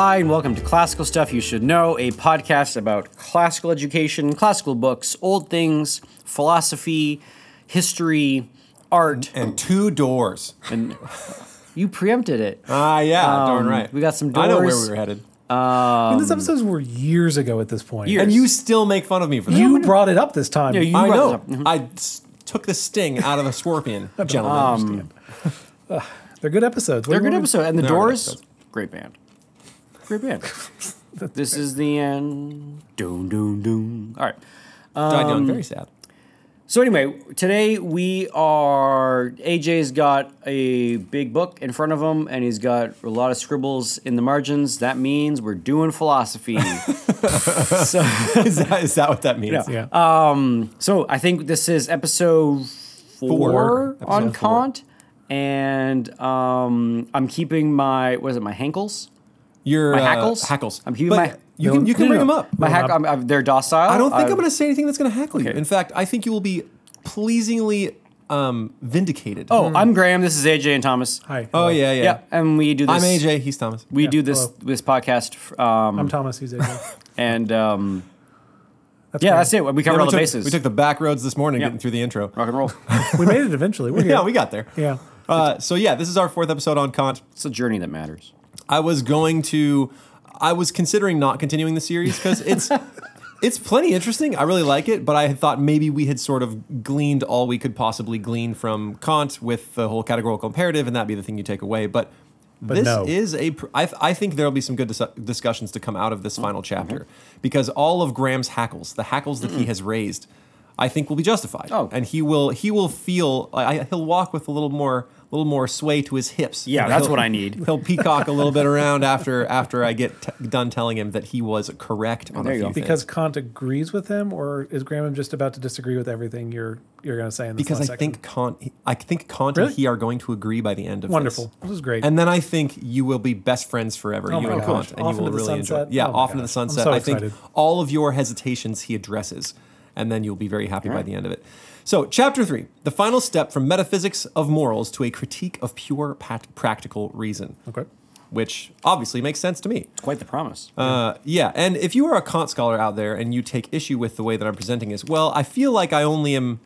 Hi, and welcome to Classical Stuff You Should Know, a podcast about classical education, classical books, old things, philosophy, history, art. And two doors. And you preempted it. Yeah, darn right. We got some doors. I know where we were headed. And these episodes were years ago at this point. Years. And you still make fun of me for that. You brought it up this time. Yeah, I know. Mm-hmm. I took the sting out of a scorpion, gentlemen. They're good episodes. They're good episodes. And the Doors, great band. Great band. This is the end. Doom, doom, doom. All right. Died young, very sad. So anyway, today AJ's got a big book in front of him, and he's got a lot of scribbles in the margins. That means we're doing philosophy. So, is that what that means? No. Yeah. So I think this is episode four on Kant, and I'm keeping my hankles? My hackles? Hackles. I'm keeping my... You can bring them up. They're docile. I don't think I'm going to say anything that's going to hackle you. In fact, I think you will be pleasingly vindicated. Oh, I'm Graham. This is AJ and Thomas. Hi. Hello. Oh, yeah. Yeah, and we do this. I'm AJ. He's Thomas. We do this podcast. I'm Thomas. He's AJ. And that's it. We covered all the bases. We took the back roads this morning getting through the intro. Rock and roll. We made it eventually. We're here. Yeah, we got there. Yeah. This is our fourth episode on Kant. It's a journey that matters. I was considering not continuing the series because it's plenty interesting. I really like it, but I had thought maybe we had sort of gleaned all we could possibly glean from Kant with the whole categorical imperative, and that'd be the thing you take away. But this is I think there'll be some good discussions to come out of this final chapter because all of Graham's hackles, the hackles that he has raised, I think will be justified. Oh. And he will feel he'll walk with a little more sway to his hips. Yeah, that's what I need. He'll peacock a little bit around after I get done telling him that he was correct on a few things. Because Kant agrees with him, or is Graham just about to disagree with everything you're going to say in this last second? I think Kant and he are going to agree by the end of this. Wonderful. This is great. And then I think you will be best friends forever, and Kant, and you will really enjoy it. Yeah, off into the sunset. I'm so excited. I think all of your hesitations he addresses, and then you'll be very happy by the end of it. So, Chapter 3, the final step from metaphysics of morals to a critique of pure practical reason. Okay. Which obviously makes sense to me. It's quite the promise. And if you are a Kant scholar out there and you take issue with the way that I'm presenting this, well, I feel like I only am...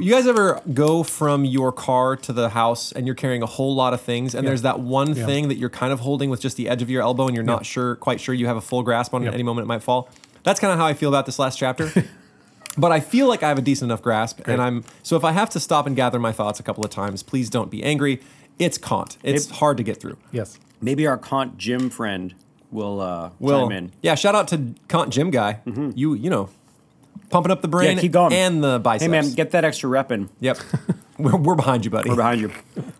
You guys ever go from your car to the house and you're carrying a whole lot of things, and there's that one thing that you're kind of holding with just the edge of your elbow and you're not quite sure you have a full grasp on it, at any moment it might fall? That's kind of how I feel about this last chapter. But I feel like I have a decent enough grasp, and so if I have to stop and gather my thoughts a couple of times, please don't be angry. It's Kant. It's hard to get through. Yes. Maybe our Kant gym friend will chime in. Yeah, shout out to Kant gym guy. Mm-hmm. You know, pumping up the brain and the biceps. Hey, man, get that extra rep in. Yep. We're behind you, buddy. We're behind you.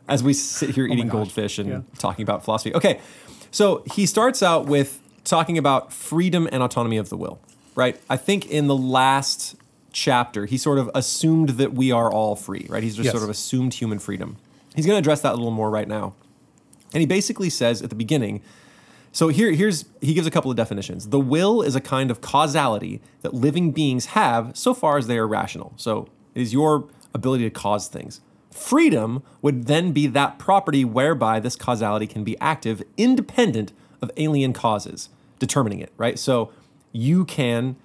As we sit here eating goldfish and talking about philosophy. Okay, so he starts out with talking about freedom and autonomy of the will, right? I think in the last... chapter, he sort of assumed that we are all free, right? He's just sort of assumed human freedom. He's going to address that a little more right now. And he basically says at the beginning, so he gives a couple of definitions. The will is a kind of causality that living beings have so far as they are rational. So it is your ability to cause things. Freedom would then be that property whereby this causality can be active independent of alien causes determining it, right? So you can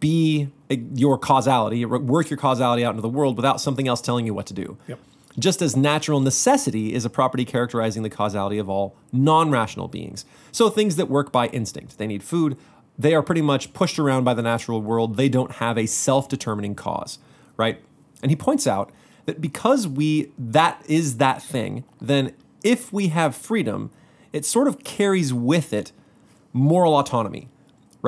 be your causality, work your causality out into the world without something else telling you what to do. Yep. Just as natural necessity is a property characterizing the causality of all non-rational beings. So things that work by instinct. They need food. They are pretty much pushed around by the natural world. They don't have a self-determining cause, right? And he points out that because that is that thing, then if we have freedom, it sort of carries with it moral autonomy.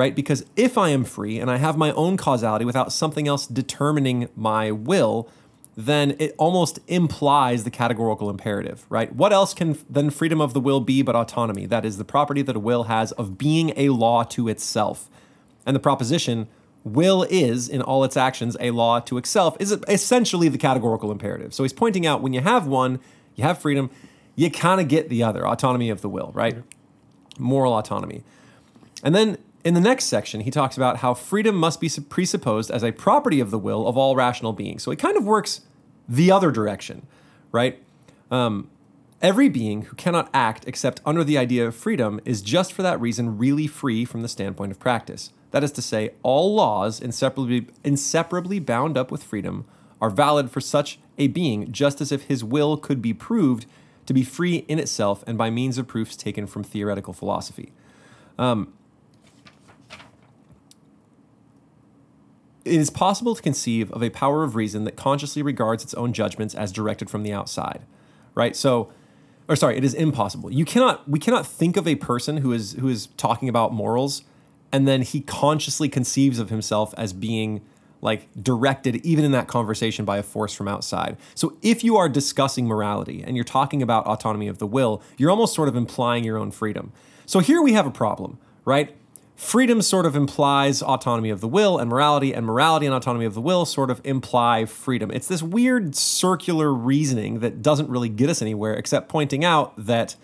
Right? Because if I am free and I have my own causality without something else determining my will, then it almost implies the categorical imperative, right? What else can then freedom of the will be but autonomy? That is the property that a will has of being a law to itself. And the proposition, will is, in all its actions, a law to itself, is essentially the categorical imperative. So he's pointing out when you have one, you have freedom, you kind of get the other, autonomy of the will, right? Moral autonomy. And then in the next section, he talks about how freedom must be presupposed as a property of the will of all rational beings. So it kind of works the other direction, right? Every being who cannot act except under the idea of freedom is just for that reason really free from the standpoint of practice. That is to say, all laws inseparably bound up with freedom are valid for such a being just as if his will could be proved to be free in itself and by means of proofs taken from theoretical philosophy. It is possible to conceive of a power of reason that consciously regards its own judgments as directed from the outside, right? It is impossible. We cannot think of a person who is talking about morals and then he consciously conceives of himself as being like directed even in that conversation by a force from outside. So if you are discussing morality and you're talking about autonomy of the will, you're almost sort of implying your own freedom. So here we have a problem, right? Freedom sort of implies autonomy of the will, and morality and autonomy of the will sort of imply freedom. It's this weird circular reasoning that doesn't really get us anywhere except pointing out that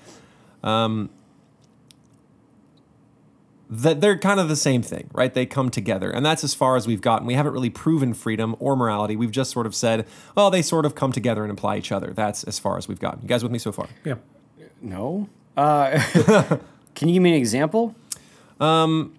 that they're kind of the same thing, right? They come together, and that's as far as we've gotten. We haven't really proven freedom or morality. We've just sort of said, well, they sort of come together and imply each other. That's as far as we've gotten. You guys with me so far? Yeah. No. Can you give me an example? Well,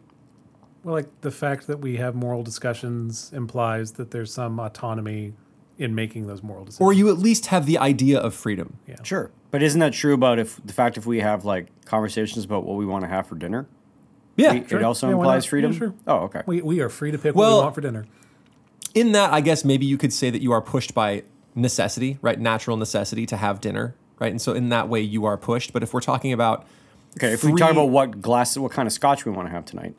like the fact that we have moral discussions implies that there's some autonomy in making those moral decisions. Or you at least have the idea of freedom. Yeah. Sure. But isn't that true about if we have like conversations about what we want to have for dinner? Yeah. It also implies freedom? Yeah, sure. Oh, okay. We are free to pick what we want for dinner. In that, I guess maybe you could say that you are pushed by necessity, right? Natural necessity to have dinner, right? And so in that way you are pushed. But if we're talking about... Okay, if we talk about what kind of scotch we want to have tonight.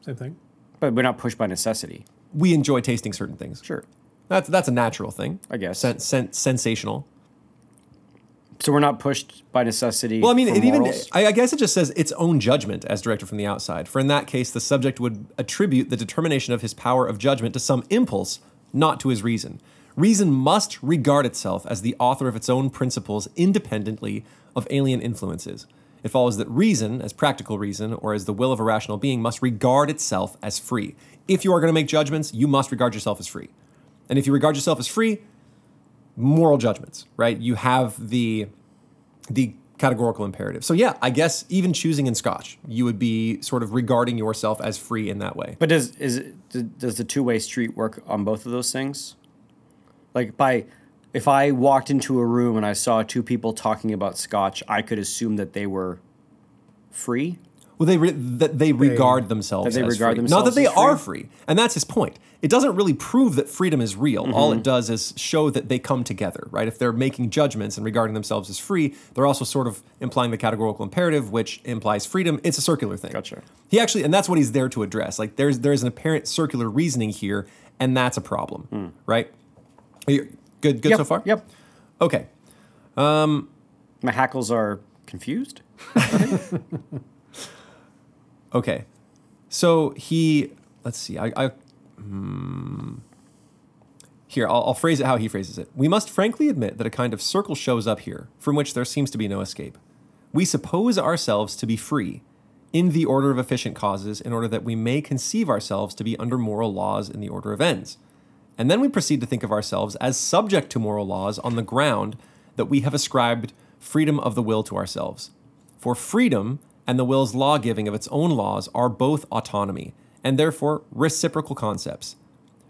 Same thing. But we're not pushed by necessity. We enjoy tasting certain things. Sure. That's a natural thing, I guess. Sensational. So we're not pushed by necessity. Well, I mean, I guess it just says its own judgment as directed from the outside. For in that case, the subject would attribute the determination of his power of judgment to some impulse, not to his reason. Reason must regard itself as the author of its own principles independently of alien influences. It follows that reason, as practical reason, or as the will of a rational being, must regard itself as free. If you are going to make judgments, you must regard yourself as free. And if you regard yourself as free, moral judgments, right? You have the categorical imperative. So yeah, I guess even choosing in scotch, you would be sort of regarding yourself as free in that way. But does the two-way street work on both of those things? Like if I walked into a room and I saw two people talking about scotch, I could assume that they were free. Well, they regard themselves as free. Not that they are free, and that's his point. It doesn't really prove that freedom is real. Mm-hmm. All it does is show that they come together, right? If they're making judgments and regarding themselves as free, they're also sort of implying the categorical imperative, which implies freedom. It's a circular thing. Gotcha. And that's what he's there to address. Like there is an apparent circular reasoning here, and that's a problem, right? Good yep. So far? Yep. Okay. My hackles are confused. Okay. So let's see. I'll phrase it how he phrases it. We must frankly admit that a kind of circle shows up here from which there seems to be no escape. We suppose ourselves to be free in the order of efficient causes in order that we may conceive ourselves to be under moral laws in the order of ends. And then we proceed to think of ourselves as subject to moral laws on the ground that we have ascribed freedom of the will to ourselves. For freedom and the will's law-giving of its own laws are both autonomy, and therefore reciprocal concepts.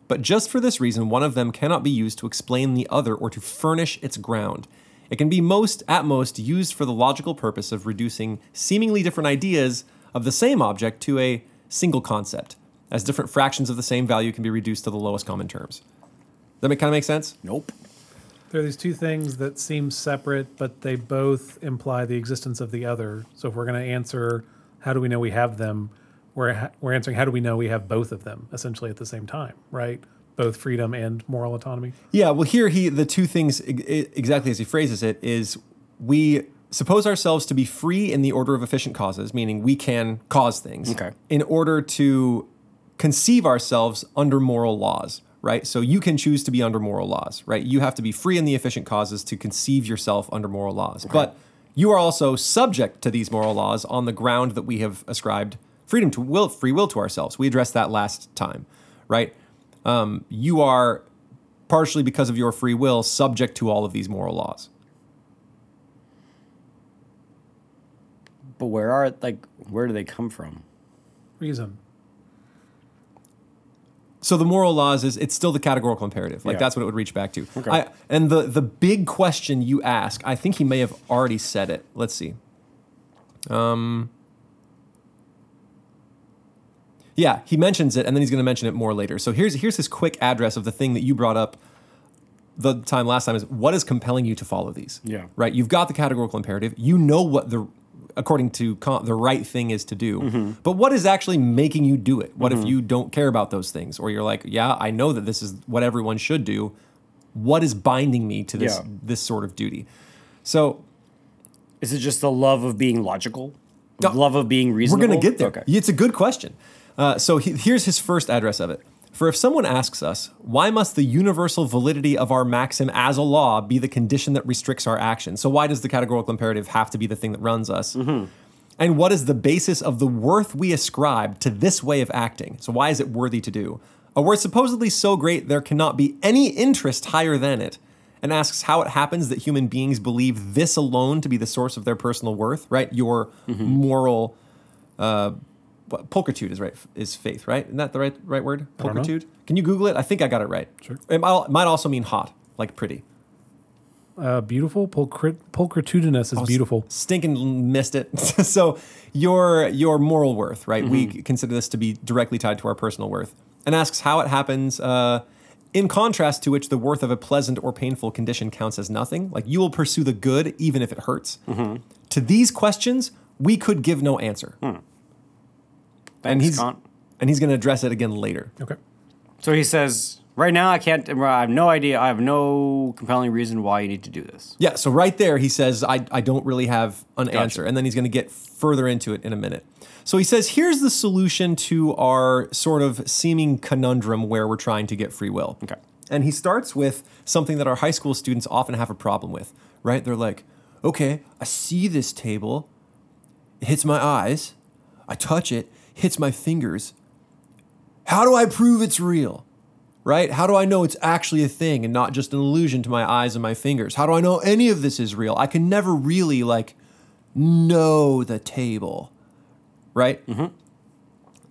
But just for this reason, one of them cannot be used to explain the other or to furnish its ground. It can be at most used for the logical purpose of reducing seemingly different ideas of the same object to a single concept, as different fractions of the same value can be reduced to the lowest common terms. Does that kind of make sense? Nope. There are these two things that seem separate, but they both imply the existence of the other. So if we're going to answer, how do we know we have them? We're answering, how do we know we have both of them, essentially at the same time, right? Both freedom and moral autonomy. Yeah, well, here the two things, exactly as he phrases it, is we suppose ourselves to be free in the order of efficient causes, meaning we can cause things, in order to conceive ourselves under moral laws, right? So you can choose to be under moral laws, right? You have to be free in the efficient causes to conceive yourself under moral laws. Okay. But you are also subject to these moral laws on the ground that we have ascribed freedom to free will to ourselves. We addressed that last time, right? You are partially because of your free will subject to all of these moral laws. But where do they come from? Reason. So the moral laws is it's still the categorical imperative. Like that's what it would reach back to. Okay. And the big question you ask, I think he may have already said it. Let's see. Yeah, he mentions it, and then he's going to mention it more later. So here's his quick address of the thing that you brought up the time last time is what is compelling you to follow these? Yeah. Right? You've got the categorical imperative. You know what the according to Kant, the right thing is to do. Mm-hmm. But what is actually making you do it? What if you don't care about those things? Or you're like, yeah, I know that this is what everyone should do. What is binding me to this sort of duty? So is it just the love of being logical? The love of being reasonable? We're going to get there. Okay. It's a good question. So here's his first address of it. For if someone asks us, why must the universal validity of our maxim as a law be the condition that restricts our action? So why does the categorical imperative have to be the thing that runs us? Mm-hmm. And what is the basis of the worth we ascribe to this way of acting? So why is it worthy to do? A worth supposedly so great there cannot be any interest higher than it, and asks how it happens that human beings believe this alone to be the source of their personal worth, right? Your moral... pulchritude is faith, right? Isn't that the right word? Pulchritude? Can you Google it? I think I got it right. Sure. It might also mean hot, like pretty. Beautiful? Pulchritudinous is beautiful. Stinking missed it. So your moral worth, right? Mm-hmm. We consider this to be directly tied to our personal worth. And asks how it happens, in contrast to which the worth of a pleasant or painful condition counts as nothing. Like you will pursue the good even if it hurts. Mm-hmm. To these questions, we could give no answer. Mm. And he's going to address it again later. Okay. So he says, right now I have no idea. I have no compelling reason why you need to do this. Yeah. So right there, he says, I don't really have an answer. And then he's going to get further into it in a minute. So he says, here's the solution to our sort of seeming conundrum where we're trying to get free will. Okay. And he starts with something that our high school students often have a problem with, right? They're like, okay, I see this table. It hits my eyes. I touch it. Hits my fingers. How do I prove it's real? Right? How do I know it's actually a thing and not just an illusion to my eyes and my fingers? How do I know any of this is real? I can never really know the table. Right? Mm-hmm.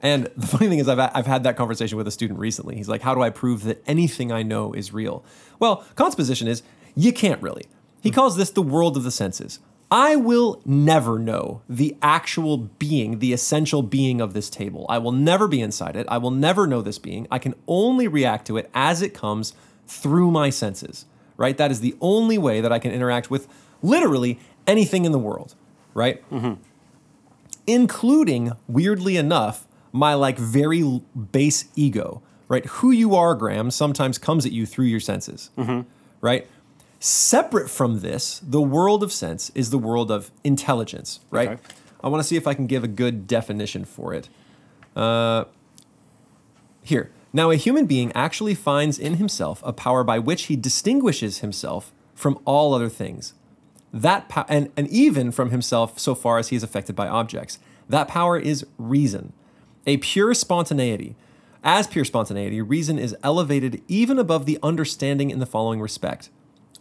And the funny thing is I've had that conversation with a student recently. He's like, how do I prove that anything I know is real? Well, Kant's position is you can't really. He calls this the world of the senses. I will never know the actual being, the essential being of this table. I will never be inside it. I will never know this being. I can only react to it as it comes through my senses, right? That is the only way that I can interact with literally anything in the world, right? Mm-hmm. Including, weirdly enough, my very base ego, right? Who you are, Graham, sometimes comes at you through your senses, right? Separate from this, the world of sense is the world of intelligence, right? Okay. I want to see if I can give a good definition for it. Here. Now, a human being actually finds in himself a power by which he distinguishes himself from all other things. That and even from himself so far as he is affected by objects. That power is reason, a pure spontaneity. As pure spontaneity, reason is elevated even above the understanding in the following respect.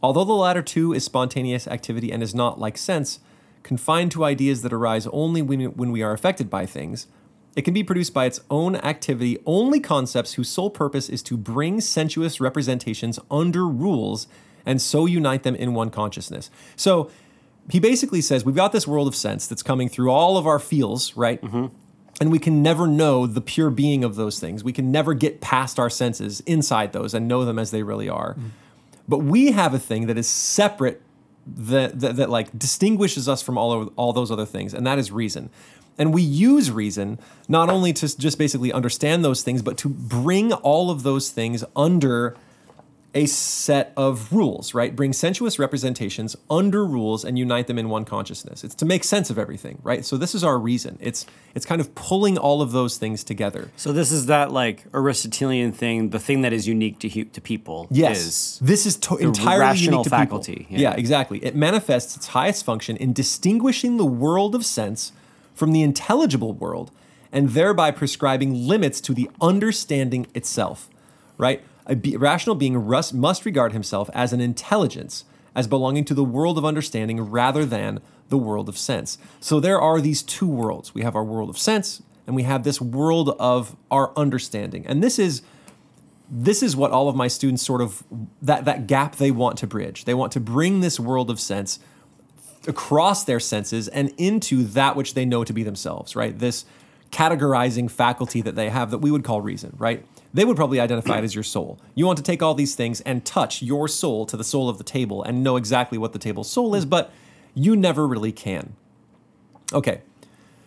Although the latter, too, is spontaneous activity and is not, like sense, confined to ideas that arise only when we are affected by things, it can be produced by its own activity only concepts whose sole purpose is to bring sensuous representations under rules and so unite them in one consciousness. So he basically says we've got this world of sense that's coming through all of our feels, right? Mm-hmm. And we can never know the pure being of those things. We can never get past our senses inside those and know them as they really are. Mm-hmm. But we have a thing that is separate, that distinguishes us from all those other things, and that is reason. And we use reason not only to just basically understand those things, but to bring all of those things under a set of rules, right? Bring sensuous representations under rules and unite them in one consciousness. It's to make sense of everything, right? So this is our reason. It's kind of pulling all of those things together. So this is that Aristotelian thing, the thing that is unique to people. Yes, this is entirely unique to faculty. People. Yeah, exactly. It manifests its highest function in distinguishing the world of sense from the intelligible world and thereby prescribing limits to the understanding itself, right? A rational being must regard himself as an intelligence, as belonging to the world of understanding rather than the world of sense. So there are these two worlds. We have our world of sense, and we have this world of our understanding. And this is what all of my students sort of, that gap they want to bridge. They want to bring this world of sense across their senses and into that which they know to be themselves, right? This categorizing faculty that they have that we would call reason, right? They would probably identify it as your soul. You want to take all these things and touch your soul to the soul of the table and know exactly what the table's soul is, but you never really can. Okay,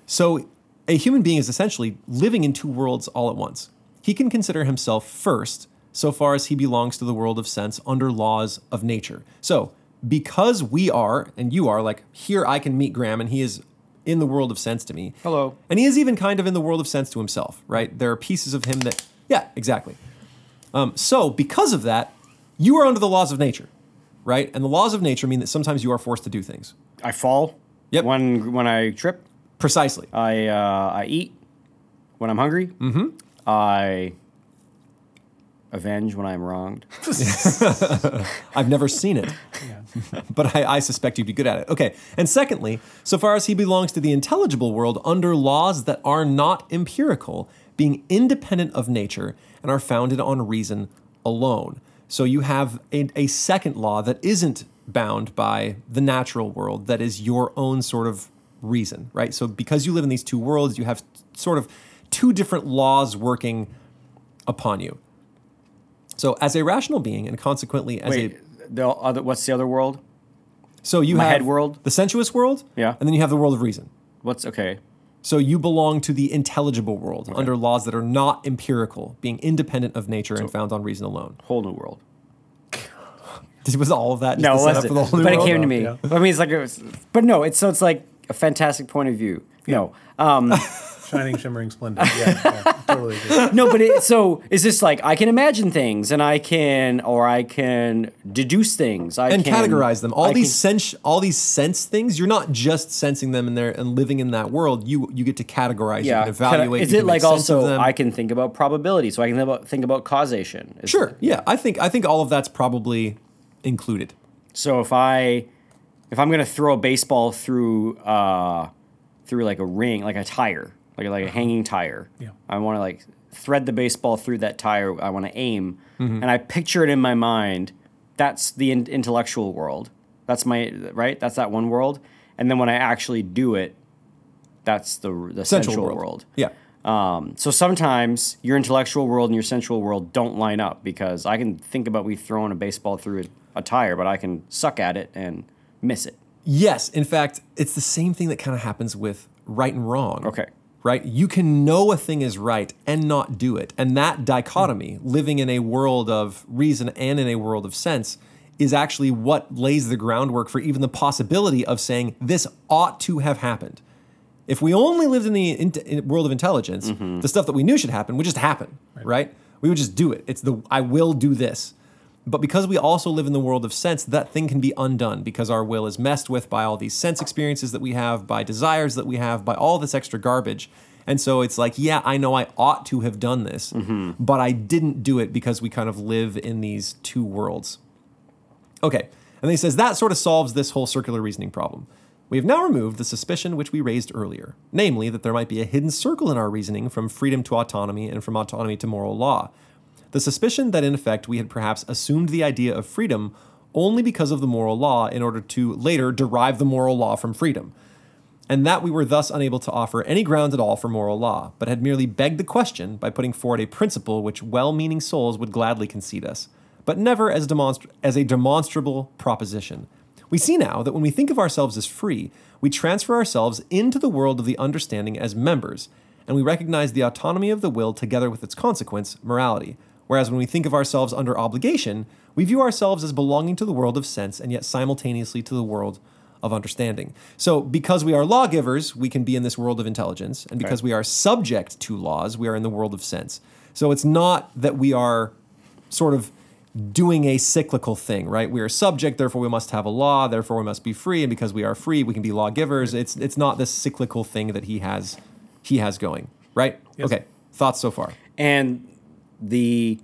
so a human being is essentially living in two worlds all at once. He can consider himself first, so far as he belongs to the world of sense under laws of nature. So, because we are, and you are, like, here I can meet Graham, and he is in the world of sense to me. Hello. And he is even kind of in the world of sense to himself, right? There are pieces of him that, yeah, exactly. So, because of that, you are under the laws of nature, right? And the laws of nature mean that sometimes you are forced to do things. I fall. Yep. When I trip. Precisely. I eat when I'm hungry. Mm-hmm. I avenge when I'm wronged. I've never seen it, yeah. But I suspect you'd be good at it. Okay, and secondly, so far as he belongs to the intelligible world under laws that are not empirical, being independent of nature and are founded on reason alone. So you have a second law that isn't bound by the natural world, that is your own sort of reason, right? So because you live in these two worlds, you have sort of two different laws working upon you. So as a rational being, and consequently as what's the other world? So you have head world, the sensuous world, yeah, and then you have the world of reason. What's okay? So you belong to the intelligible world, okay, under laws that are not empirical, being independent of nature, so, and found on reason alone. Whole new world. This was all of that. No, it wasn't. But it came to me. Yeah. I mean, it's like it was, but no, it's like a fantastic point of view. Yeah. No. Shining, shimmering, splendid. Yeah, totally. Agree. No, but so is this like I can imagine things and I can deduce things and categorize them. All these sense things. You're not just sensing them in there and living in that world. You get to categorize. Yeah, you can evaluate. Is you it can like also I can think about probability, so I can think about causation. Sure. It? Yeah, I think all of that's probably included. So if I'm going to throw a baseball through like a ring, like a tire. Like a hanging tire. Yeah. I want to like thread the baseball through that tire. I want to aim, mm-hmm. and I picture it in my mind. That's the intellectual world. That's my right. That's that one world. And then when I actually do it, that's the sensual world. Yeah. So sometimes your intellectual world and your sensual world don't line up, because I can think about me throwing a baseball through a tire, but I can suck at it and miss it. Yes. In fact, it's the same thing that kind of happens with right and wrong. Okay. Right? You can know a thing is right and not do it. And that dichotomy, living in a world of reason and in a world of sense, is actually what lays the groundwork for even the possibility of saying this ought to have happened. If we only lived in the world of intelligence, mm-hmm. the stuff that we knew should happen would just happen, right? We would just do it. It's the I will do this. But because we also live in the world of sense, that thing can be undone because our will is messed with by all these sense experiences that we have, by desires that we have, by all this extra garbage. And so it's like, yeah, I know I ought to have done this, mm-hmm. but I didn't do it because we kind of live in these two worlds. Okay, and then he says that sort of solves this whole circular reasoning problem. We have now removed the suspicion which we raised earlier, namely that there might be a hidden circle in our reasoning from freedom to autonomy and from autonomy to moral law. The suspicion that, in effect, we had perhaps assumed the idea of freedom only because of the moral law in order to later derive the moral law from freedom, and that we were thus unable to offer any ground at all for moral law, but had merely begged the question by putting forward a principle which well-meaning souls would gladly concede us, but never as as a demonstrable proposition. We see now that when we think of ourselves as free, we transfer ourselves into the world of the understanding as members, and we recognize the autonomy of the will together with its consequence, morality. Whereas when we think of ourselves under obligation, we view ourselves as belonging to the world of sense and yet simultaneously to the world of understanding. So because we are lawgivers, we can be in this world of intelligence. And because we are subject to laws, we are in the world of sense. So it's not that we are sort of doing a cyclical thing, right? We are subject, therefore we must have a law, therefore we must be free. And because we are free, we can be lawgivers. It's not this cyclical thing that he has going, right? Yes. Okay, thoughts so far? And the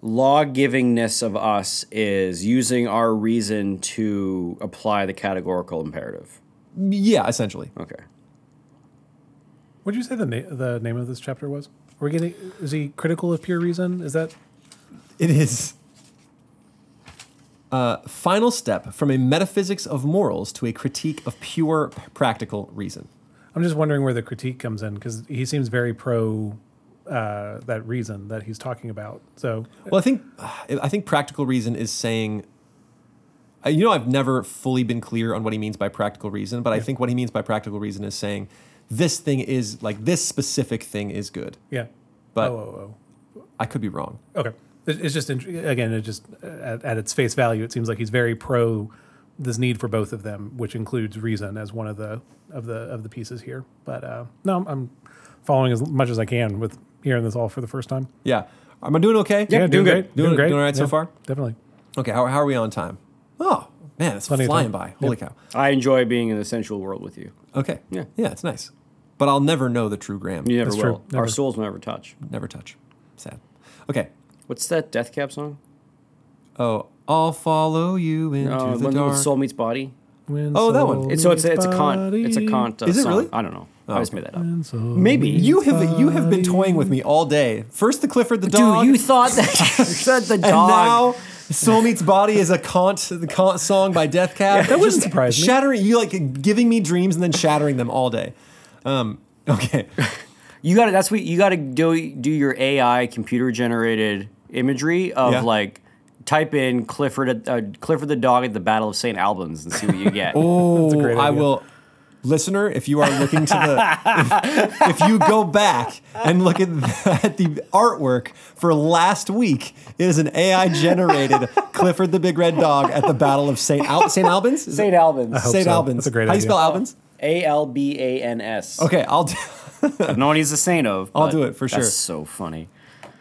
law-givingness of us is using our reason to apply the categorical imperative. Yeah, essentially. Okay. What did you say the name of this chapter was? We're getting, is he critical of pure reason? Is that? It is. Final step from a metaphysics of morals to a critique of pure practical reason. I'm just wondering where the critique comes in, because he seems very pro that reason that he's talking about. So, well, I think practical reason is saying, you know, I've never fully been clear on what he means by practical reason, but yeah. I think what he means by practical reason is saying this thing is like this specific thing is good. Yeah, but I could be wrong. Okay. It's just, again, it just at its face value, it seems like he's very pro this need for both of them, which includes reason as one of the pieces here. But no, I'm following as much as I can with hearing this all for the first time. Yeah, am I doing okay? Yeah, doing good. Doing great. Doing all right so far. Definitely. Okay, how are we on time? Oh man, it's flying by. Holy cow! I enjoy being in the sensual world with you. Okay. Yeah, it's nice. But I'll never know the true Graham. You never That's will. Never. Our souls will never touch. Never touch. Sad. Okay. What's that Death Cab song? Oh, I'll follow you into the dark. When soul meets body. That one. It's a Kant Is it song. Really? I don't know. I just made that up. Maybe you have been toying with me all day. First the Clifford the dog. Dude, you thought that you said the dog. And now Soul Meets Body is the Kant song by Death Cab. Yeah, that wouldn't surprise me. Shattering you like giving me dreams and then shattering them all day. Okay. You gotta do your AI computer generated imagery of like type in Clifford the dog at the Battle of Saint Albans and see what you get. Oh, that's a great idea. I will, listener. If you are looking to if you go back and look at the artwork for last week, it is an AI generated Clifford the big red dog at the Battle of Saint Albans. Saint Albans. Saint Albans. That's a great idea. How do you spell Albans? ALBANS. Okay, no one he's a saint of. I'll do it for sure. That's so funny.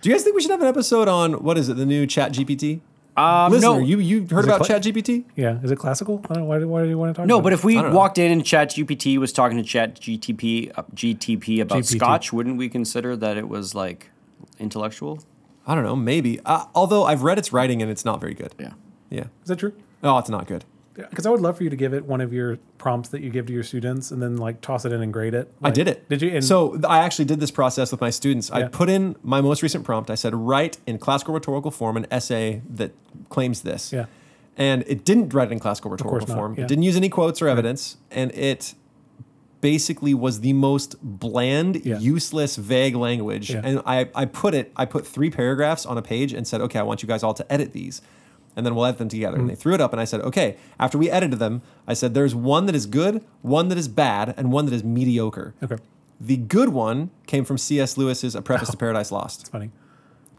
Do you guys think we should have an episode on what is it? The new ChatGPT. Listener, no, you heard about ChatGPT? Yeah, is it classical? I don't know, why do you want to talk? No, about but it? If we walked in and ChatGPT was talking to ChatGPT about GPT. Scotch, wouldn't we consider that it was like intellectual? I don't know, maybe. Although I've read its writing and it's not very good. Yeah. Is that true? Oh, it's not good. Because I would love for you to give it one of your prompts that you give to your students and then like toss it in and grade it. Like, I did it. Did you? So I actually did this process with my students. Yeah. I put in my most recent prompt. I said, write in classical rhetorical form an essay that claims this. Yeah. And it didn't write it in classical rhetorical form. Yeah. It didn't use any quotes or evidence. Right. And it basically was the most bland, useless, vague language. Yeah. And I put 3 paragraphs on a page and said, okay, I want you guys all to edit these. And then we'll edit them together. Mm. And they threw it up, and I said, okay, after we edited them, I said, there's one that is good, one that is bad, and one that is mediocre. Okay. The good one came from C.S. Lewis's A Preface to Paradise Lost. That's funny.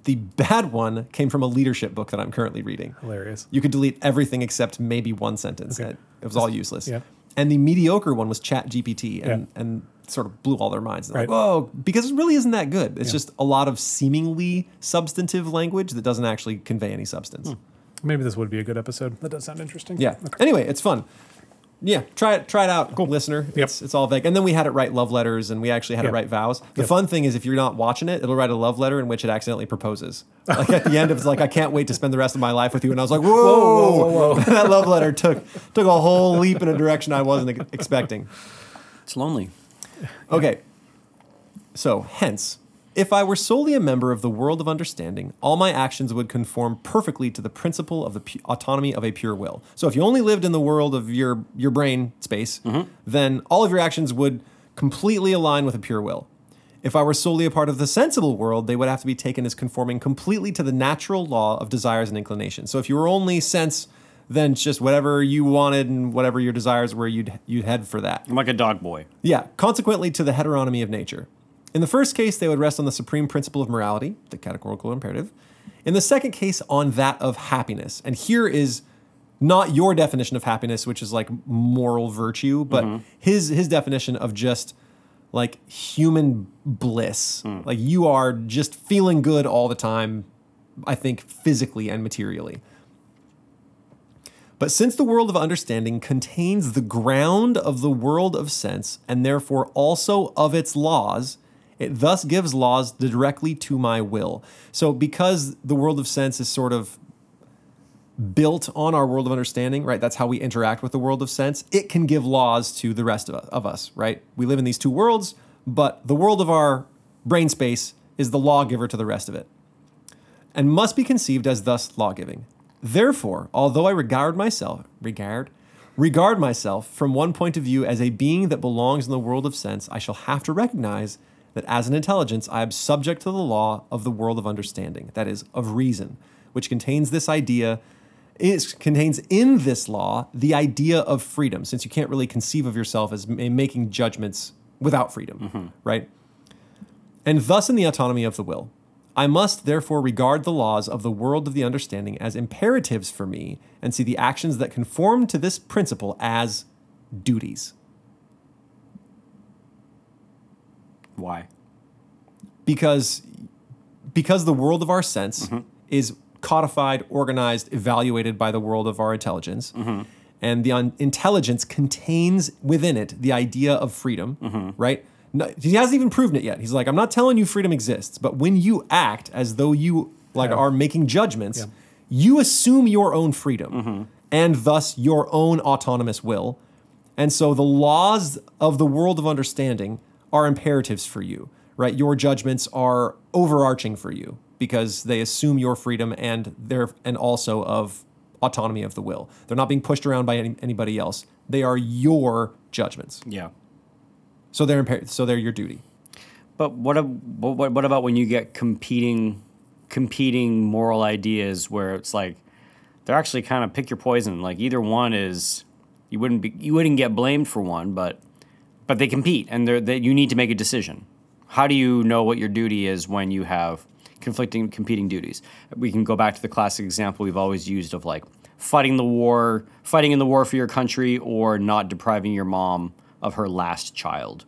The bad one came from a leadership book that I'm currently reading. Hilarious. You could delete everything except maybe one sentence. Okay. It was all useless. Yeah. And the mediocre one was ChatGPT and sort of blew all their minds. They're like, whoa, because it really isn't that good. It's just a lot of seemingly substantive language that doesn't actually convey any substance. Hmm. Maybe this would be a good episode. That does sound interesting. Yeah. Okay. Anyway, it's fun. Yeah. Try it out, cool. Listener. Yep. It's all vague. And then we had it write love letters, and we actually had it write vows. The fun thing is if you're not watching it, it'll write a love letter in which it accidentally proposes. Like at the end, it's like, I can't wait to spend the rest of my life with you. And I was like, whoa. That love letter took a whole leap in a direction I wasn't expecting. It's lonely. Okay. So, hence... If I were solely a member of the world of understanding, all my actions would conform perfectly to the principle of the autonomy of a pure will. So if you only lived in the world of your brain space, then all of your actions would completely align with a pure will. If I were solely a part of the sensible world, they would have to be taken as conforming completely to the natural law of desires and inclinations. So if you were only sense, then it's just whatever you wanted and whatever your desires were, you'd head for that. I'm like a dog boy. Yeah, consequently to the heteronomy of nature. In the first case, they would rest on the supreme principle of morality, the categorical imperative. In the second case, on that of happiness. And here is not your definition of happiness, which is like moral virtue, but his definition of just like human bliss. Mm. Like you are just feeling good all the time, I think physically and materially. But since the world of understanding contains the ground of the world of sense and therefore also of its laws... It thus gives laws directly to my will. So because the world of sense is sort of built on our world of understanding, right? That's how we interact with the world of sense. It can give laws to the rest of us, right? We live in these two worlds, but the world of our brain space is the lawgiver to the rest of it, and must be conceived as thus law-giving. Therefore, although I regard myself from one point of view as a being that belongs in the world of sense, I shall have to recognize that as an intelligence, I am subject to the law of the world of understanding, that is, of reason, which contains this idea, it contains in this law the idea of freedom, since you can't really conceive of yourself as making judgments without freedom, right? And thus in the autonomy of the will. I must therefore regard the laws of the world of the understanding as imperatives for me, and see the actions that conform to this principle as duties. Why? Because the world of our sense is codified, organized, evaluated by the world of our intelligence, and the intelligence contains within it the idea of freedom, right? No, he hasn't even proven it yet. He's like, I'm not telling you freedom exists, but when you act as though you are making judgments, you assume your own freedom and thus your own autonomous will. And so the laws of the world of understanding are imperatives for you, right? Your judgments are overarching for you because they assume your freedom and also of autonomy of the will. They're not being pushed around by anybody else. They are your judgments. Yeah. So they're so they're your duty. But what about when you get competing moral ideas where it's like they're actually kind of pick your poison. Like either one is you wouldn't get blamed for one, but they compete and they you need to make a decision. How do you know what your duty is when you have competing duties? We can go back to the classic example we've always used of like fighting in the war for your country, or not depriving your mom of her last child,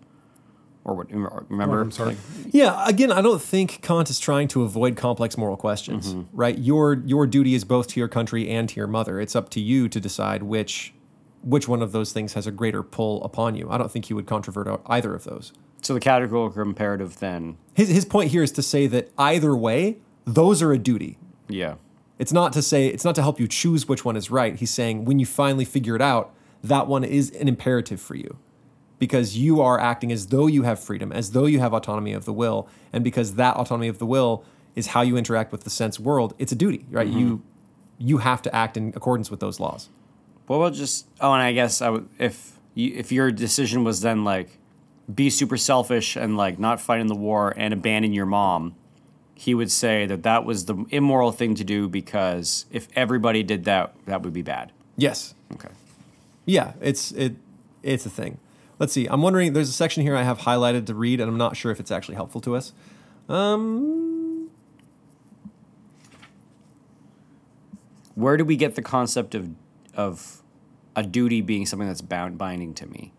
or what? Remember? Oh, I'm sorry. Yeah. Again, I don't think Kant is trying to avoid complex moral questions, right? Your duty is both to your country and to your mother. It's up to you to decide which one of those things has a greater pull upon you. I don't think he would controvert either of those. So the categorical imperative, then. His point here is to say that either way, those are a duty. Yeah. It's not to help you choose which one is right. He's saying when you finally figure it out, that one is an imperative for you, because you are acting as though you have freedom, as though you have autonomy of the will, and because that autonomy of the will is how you interact with the sense world, it's a duty, right? You have to act in accordance with those laws. Well, and I guess if your decision was then like be super selfish and like not fight in the war and abandon your mom, he would say that was the immoral thing to do, because if everybody did that, that would be bad. Yes. Okay. Yeah, it's a thing. Let's see. I'm wondering, there's a section here I have highlighted to read, and I'm not sure if it's actually helpful to us. Where do we get the concept of a duty being something that's binding to me?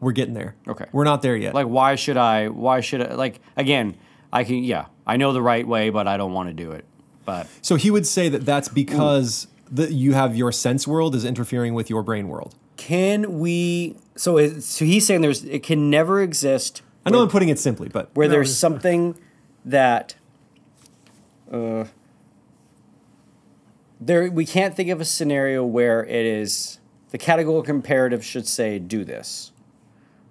We're getting there. Okay. We're not there yet. Like, why should I, like, again, I know the right way, but I don't want to do it. But so he would say that that's because you have your sense world is interfering with your brain world. Can we? So he's saying it can never exist. I know I'm putting it simply, but there's something that we can't think of a scenario where it is the categorical imperative should say do this,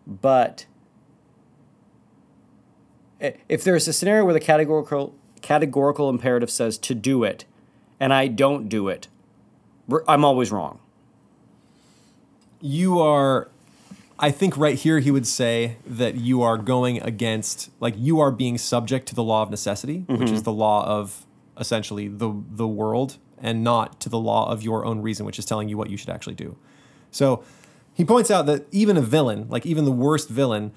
but if there's a scenario where the categorical imperative says to do it, and I don't do it, I'm always wrong. You are, I think right here he would say that you are going against, like you are being subject to the law of necessity, which is the law of essentially the world, and not to the law of your own reason, which is telling you what you should actually do. So he points out that even a villain, like even the worst villain,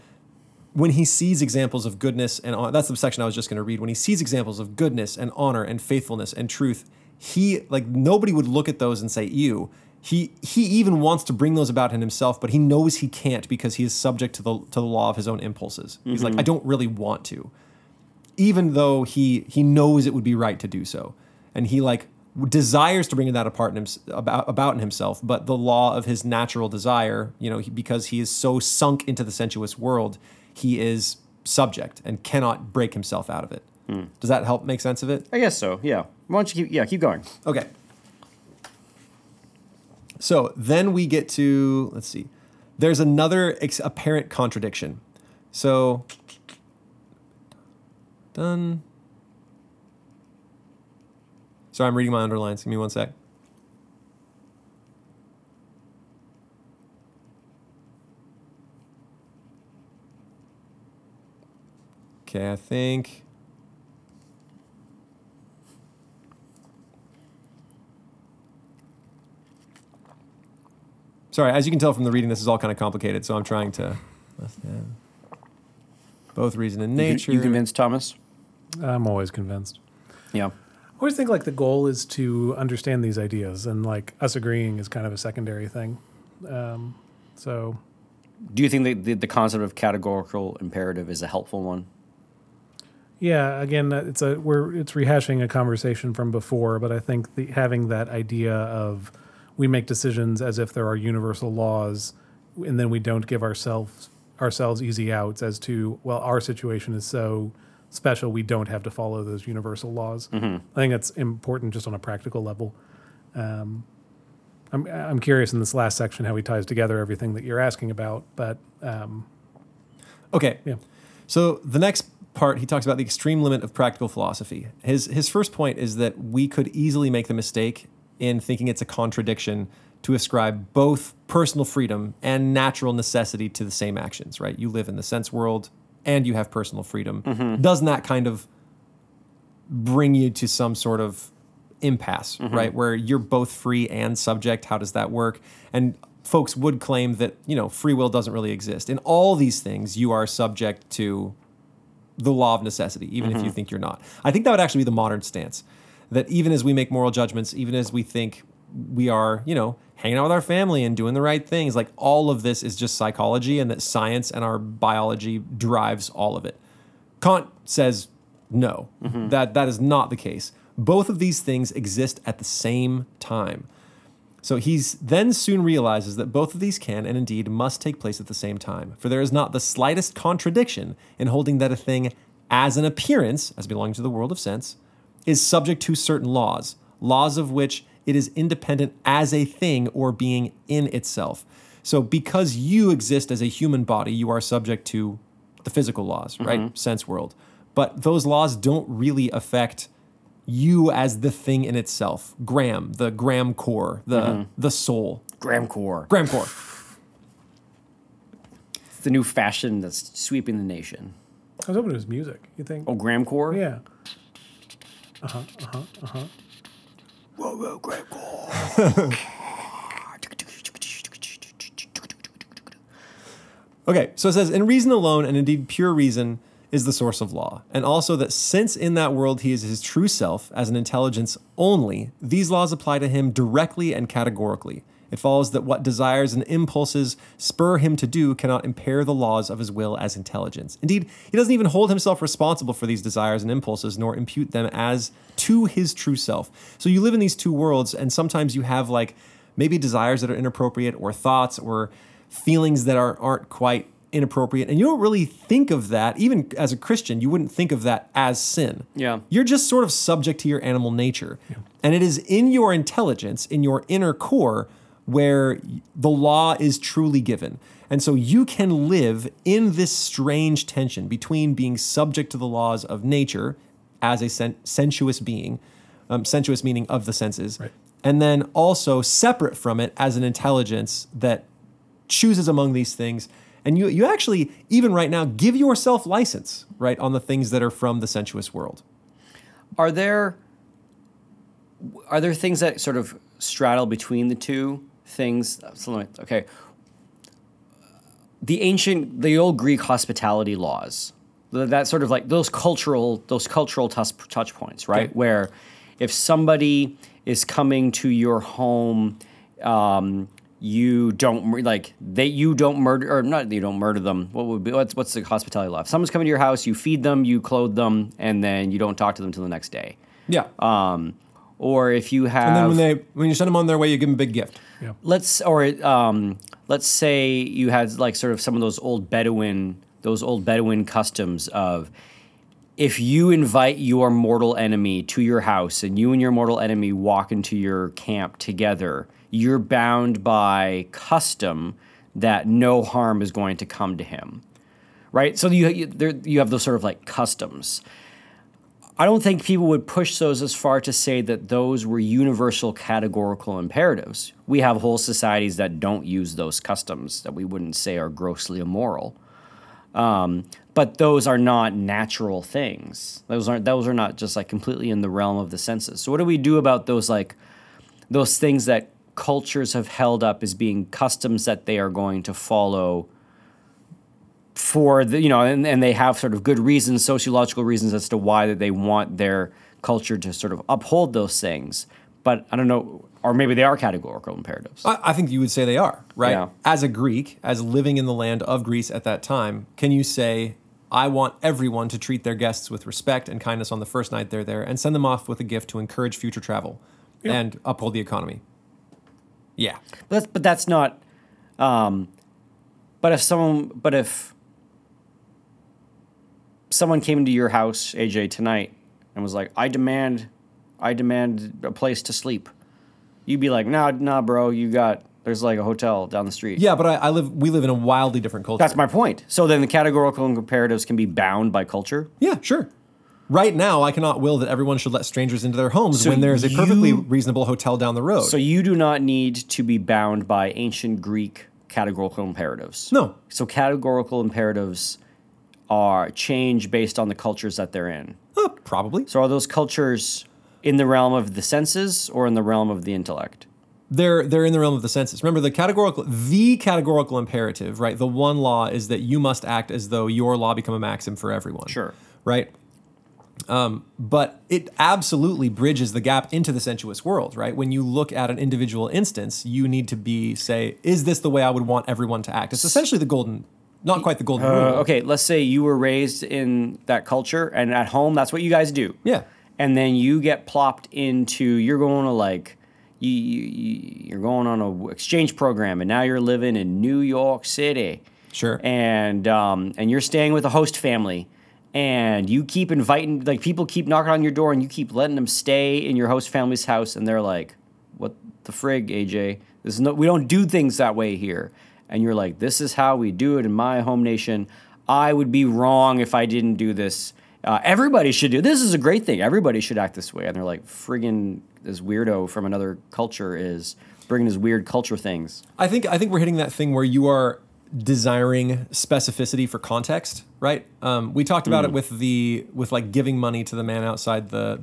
when he sees examples of goodness and honor, that's the section I was just going to read, when he sees examples of goodness and honor and faithfulness and truth, he, like nobody would look at those and say, ew. He even wants to bring those about in himself, but he knows he can't because he is subject to the law of his own impulses. He's like, I don't really want to, even though he knows it would be right to do so, and he like desires to bring that about in himself, but the law of his natural desire, because he is so sunk into the sensuous world, he is subject and cannot break himself out of it. Does that help make sense of it? I guess so, yeah. Why don't you keep going. Okay. So then we get to, let's see. There's another apparent contradiction. So, done. Sorry, I'm reading my underlines. Give me one sec. Okay, I think. Sorry, as you can tell from the reading, this is all kind of complicated, so I'm trying to. Both reason and nature. You convinced, Thomas? I'm always convinced. Yeah. I always think like the goal is to understand these ideas, and like us agreeing is kind of a secondary thing. So. Do you think that the concept of categorical imperative is a helpful one? Yeah. Again, it's rehashing a conversation from before, but I think having that idea of. We make decisions as if there are universal laws, and then we don't give ourselves easy outs as to, well, our situation is so special we don't have to follow those universal laws. Mm-hmm. I think that's important just on a practical level. I'm curious in this last section how he ties together everything that you're asking about, but... okay. Yeah. So the next part, he talks about the extreme limit of practical philosophy. His first point is that we could easily make the mistake in thinking it's a contradiction to ascribe both personal freedom and natural necessity to the same actions, right? You live in the sense world and you have personal freedom. Mm-hmm. Doesn't that kind of bring you to some sort of impasse, mm-hmm. right? Where you're both free and subject. How does that work? And folks would claim that, free will doesn't really exist. In all these things, you are subject to the law of necessity, even mm-hmm. if you think you're not. I think that would actually be the modern stance. That even as we make moral judgments, even as we think we are, hanging out with our family and doing the right things, like all of this is just psychology, and that science and our biology drives all of it. Kant says, no, mm-hmm. that is not the case. Both of these things exist at the same time. So he's then soon realizes that both of these can and indeed must take place at the same time. For there is not the slightest contradiction in holding that a thing as an appearance, as belonging to the world of sense, is subject to certain laws of which it is independent as a thing or being in itself. So because you exist as a human body, you are subject to the physical laws, right? Mm-hmm. Sense world. But those laws don't really affect you as the thing in itself. Graham, the Graham core, the soul. Graham core. It's the new fashion that's sweeping the nation. I was hoping it was music, you think? Oh, Graham core? Yeah. Whoa, Graham core. Okay, so it says, in reason alone, and indeed pure reason, is the source of law. And also that since in that world he is his true self, as an intelligence only, these laws apply to him directly and categorically. It follows that what desires and impulses spur him to do cannot impair the laws of his will as intelligence. Indeed, he doesn't even hold himself responsible for these desires and impulses, nor impute them as to his true self. So you live in these two worlds, and sometimes you have like maybe desires that are inappropriate, or thoughts or feelings that aren't quite inappropriate. And you don't really think of that, even as a Christian, you wouldn't think of that as sin. Yeah. You're just sort of subject to your animal nature. Yeah. And it is in your intelligence, in your inner core, where the law is truly given. And so you can live in this strange tension between being subject to the laws of nature as a sensuous being, sensuous meaning of the senses, right. And then also separate from it as an intelligence that chooses among these things. And you actually, even right now, give yourself license, right, on the things that are from the sensuous world. Are there things that sort of straddle between the two? Things, okay. The old Greek hospitality laws, that sort of like those cultural touch points, right? Okay. Where if somebody is coming to your home, you don't murder them. What would be what's the hospitality law? If someone's coming to your house, you feed them, you clothe them, and then you don't talk to them till the next day. Yeah. Or if you have, and then when you send them on their way, you give them a big gift. Yeah. Let's say you had like sort of some of those old Bedouin customs of if you invite your mortal enemy to your house and you and your mortal enemy walk into your camp together, you're bound by custom that no harm is going to come to him, right? So you have those sort of like customs. I don't think people would push those as far to say that those were universal categorical imperatives. We have whole societies that don't use those customs that we wouldn't say are grossly immoral. But those are not natural things. Those are not just like completely in the realm of the senses. So what do we do about those things that cultures have held up as being customs that they are going to follow for the, and they have sort of good reasons, sociological reasons as to why that they want their culture to sort of uphold those things. But I don't know, or maybe they are categorical imperatives. I think you would say they are, right? Yeah. As a Greek, as living in the land of Greece at that time, can you say, I want everyone to treat their guests with respect and kindness on the first night they're there and send them off with a gift to encourage future travel and uphold the economy? Yeah. But that's not... But if someone came into your house, AJ, tonight and was like, I demand a place to sleep. You'd be like, nah, bro, there's like a hotel down the street. Yeah, but we live in a wildly different culture. That's my point. So then the categorical imperatives can be bound by culture? Yeah, sure. Right now, I cannot will that everyone should let strangers into their homes when there's a perfectly reasonable hotel down the road. So you do not need to be bound by ancient Greek categorical imperatives. No. So categorical imperatives are change based on the cultures that they're in. Probably. So are those cultures in the realm of the senses or in the realm of the intellect? They're in the realm of the senses. Remember, the categorical imperative, right? The one law is that you must act as though your law become a maxim for everyone. Sure. Right? But it absolutely bridges the gap into the sensuous world, right? When you look at an individual instance, you need to is this the way I would want everyone to act? It's essentially not quite the golden rule. Okay, let's say you were raised in that culture, and at home, that's what you guys do. Yeah. And then you get plopped into, you're going on an exchange program, and now you're living in New York City. Sure. And you're staying with a host family, and you keep inviting, like people keep knocking on your door, and you keep letting them stay in your host family's house, and they're like, "What the frig, AJ? We don't do things that way here." And you're like, "This is how we do it in my home nation. I would be wrong if I didn't do this. Everybody should do this. Is a great thing. Everybody should act this way." And they're like, friggin' this weirdo from another culture is bringing his weird culture things. I think we're hitting that thing where you are desiring specificity for context, right? We talked about it with giving money to the man outside the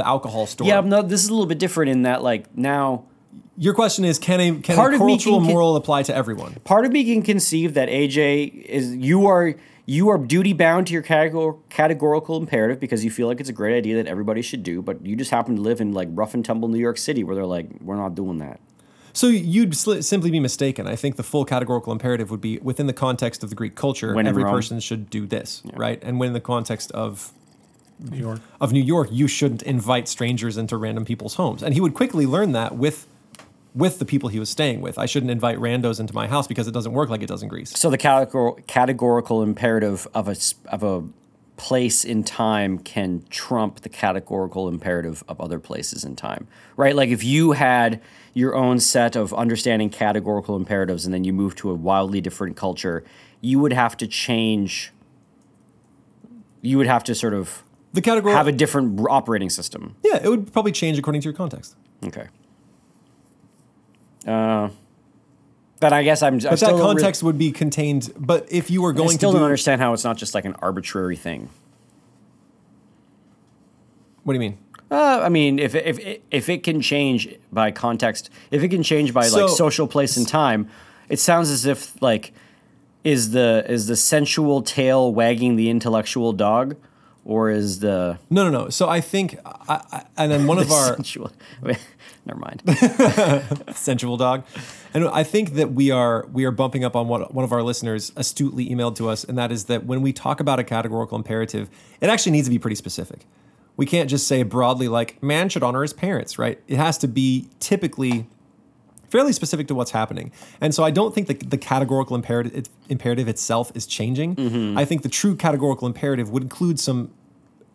alcohol store. Yeah, no, this is a little bit different in that like now. Your question is, can a cultural moral apply to everyone? Part of me can conceive that AJ is you are duty bound to your categorical imperative because you feel like it's a great idea that everybody should do, but you just happen to live in like rough and tumble New York City where they're like, we're not doing that. So you'd simply be mistaken. I think the full categorical imperative would be within the context of the Greek culture, when every person should do this, right? And when in the context of New York, you shouldn't invite strangers into random people's homes. And he would quickly learn that with the people he was staying with. I shouldn't invite randos into my house because it doesn't work like it does in Greece. So the categorical imperative of a place in time can trump the categorical imperative of other places in time, right? Like if you had your own set of understanding categorical imperatives and then you move to a wildly different culture, you would have to change. You would have to sort of have a different operating system. Yeah, it would probably change according to your context. Okay. But I guess I'm still... But that context would be contained... But if you were going to... I still don't understand how it's not just like an arbitrary thing. What do you mean? I mean, if it can change by context, if it can change by like social place and time, it sounds as if like, is the sensual tail wagging the intellectual dog? Or is the... No. So I think... and then one of our... sensual... Never mind. Sensual dog. And I think that we are bumping up on what one of our listeners astutely emailed to us, and that is that when we talk about a categorical imperative, it actually needs to be pretty specific. We can't just say broadly, like, man should honor his parents, right? It has to be typically fairly specific to what's happening. And so I don't think that the categorical imperative itself is changing. Mm-hmm. I think the true categorical imperative would include some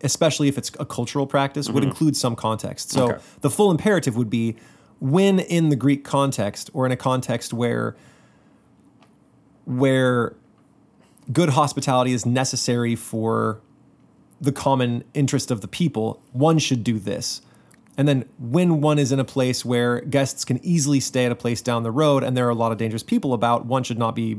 especially if it's a cultural practice, mm-hmm. would include some context. So okay. the full imperative would be when in the Greek context or in a context where good hospitality is necessary for the common interest of the people, one should do this. And then when one is in a place where guests can easily stay at a place down the road and there are a lot of dangerous people about, one should not be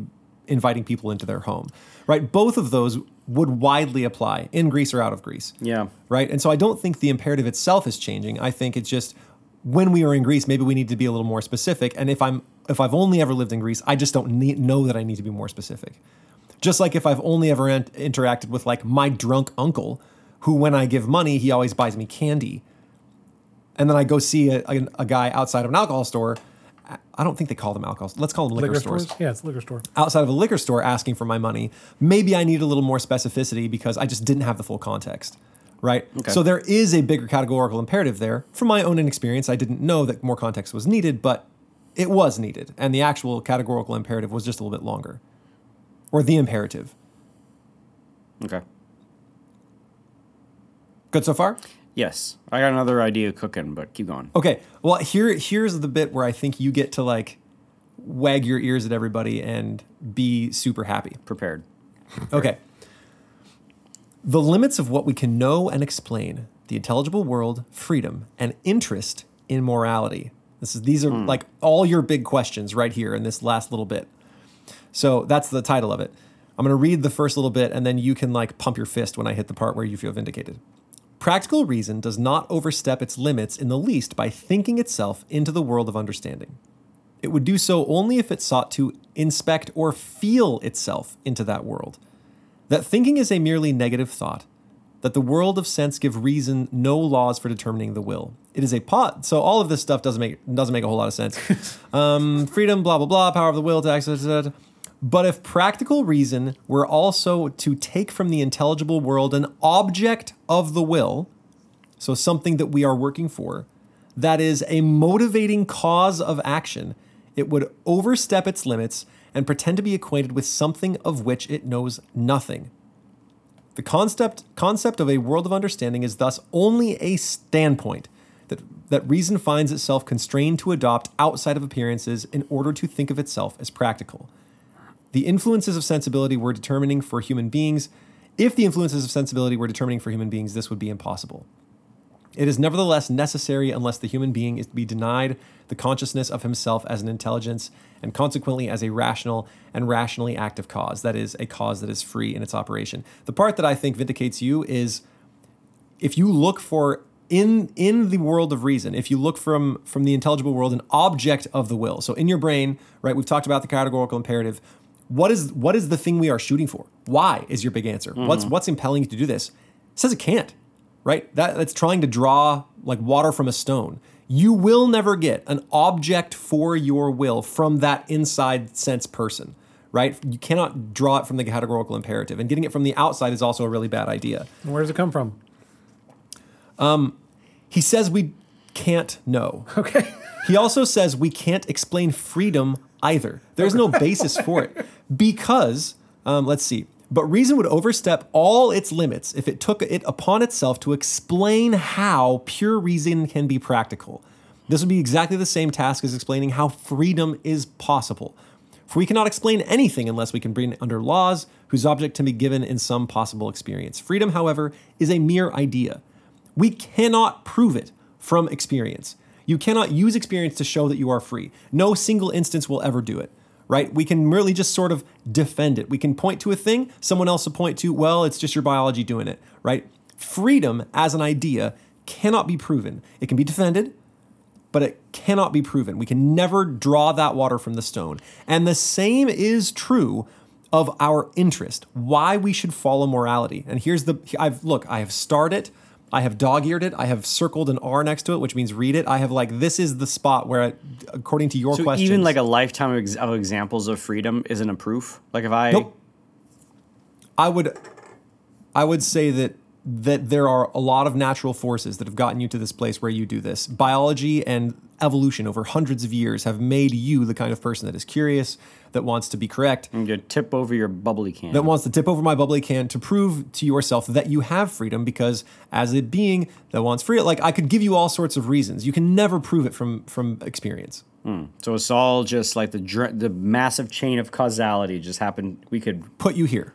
inviting people into their home, right? Both of those would widely apply in Greece or out of Greece. Yeah. Right? And so I don't think the imperative itself is changing. I think it's just when we are in Greece, maybe we need to be a little more specific. And if I've only ever lived in Greece, I just don't know that I need to be more specific. Just like if I've only ever interacted with like my drunk uncle, who when I give money, he always buys me candy. And then I go see a guy outside of an alcohol store. I don't think they call them alcohol. Let's call them liquor stores. Yeah, it's liquor store. Outside of a liquor store asking for my money. Maybe I need a little more specificity because I just didn't have the full context, right? Okay. So there is a bigger categorical imperative there. From my own inexperience, I didn't know that more context was needed, but it was needed. And the actual categorical imperative was just a little bit longer. Or the imperative. Okay. Good so far? Yes. I got another idea cooking, but keep going. Okay. Well, here's the bit where I think you get to like wag your ears at everybody and be super happy. Prepared. Okay. The limits of what we can know and explain, the intelligible world, freedom, and interest in morality. These are like all your big questions right here in this last little bit. So that's the title of it. I'm going to read the first little bit and then you can like pump your fist when I hit the part where you feel vindicated. Practical reason does not overstep its limits in the least by thinking itself into the world of understanding. It would do so only if it sought to inspect or feel itself into that world. That thinking is a merely negative thought. That the world of sense give reason no laws for determining the will. It is a pot. So all of this stuff doesn't make a whole lot of sense. Freedom, blah, blah, blah, power of the will, tax, etc. But if practical reason were also to take from the intelligible world an object of the will, so something that we are working for, that is a motivating cause of action, it would overstep its limits and pretend to be acquainted with something of which it knows nothing. The concept of a world of understanding is thus only a standpoint that reason finds itself constrained to adopt outside of appearances in order to think of itself as practical. The influences of sensibility were determining for human beings. If the influences of sensibility were determining for human beings, this would be impossible. It is nevertheless necessary unless the human being is to be denied the consciousness of himself as an intelligence and consequently as a rational and rationally active cause. That is, a cause that is free in its operation. The part that I think vindicates you is if you look for in the world of reason, if you look from the intelligible world, an object of the will. So in your brain, right, we've talked about the categorical imperative. What is the thing we are shooting for? Why is your big answer? Mm-hmm. What's impelling you to do this? It says it can't, right? That's trying to draw like water from a stone. You will never get an object for your will from that inside sense person, right? You cannot draw it from the categorical imperative, and getting it from the outside is also a really bad idea. And where does it come from? He says we can't know. Okay. He also says we can't explain freedom either. There's no basis for it because, let's see, but reason would overstep all its limits if it took it upon itself to explain how pure reason can be practical. This would be exactly the same task as explaining how freedom is possible. For we cannot explain anything unless we can bring it under laws whose object can be given in some possible experience. Freedom, however, is a mere idea. We cannot prove it from experience. You cannot use experience to show that you are free. No single instance will ever do it, right? We can merely just sort of defend it. We can point to a thing, someone else will point to, well, it's just your biology doing it, right? Freedom as an idea cannot be proven. It can be defended, but it cannot be proven. We can never draw that water from the stone. And the same is true of our interest, why we should follow morality. And here's I have starred it. I have dog-eared it. I have circled an R next to it, which means read it. I have this is the spot where, according to your questions. So even a lifetime of examples of freedom isn't a proof? Nope. I would say that that there are a lot of natural forces that have gotten you to this place where you do this. Biology and evolution over hundreds of years have made you the kind of person that is curious, that wants to be correct. And you tip over your bubbly can. That wants to tip over my bubbly can to prove to yourself that you have freedom, because as a being that wants freedom, like, I could give you all sorts of reasons. You can never prove it from experience. So it's all just like the massive chain of causality just happened. We could put you here.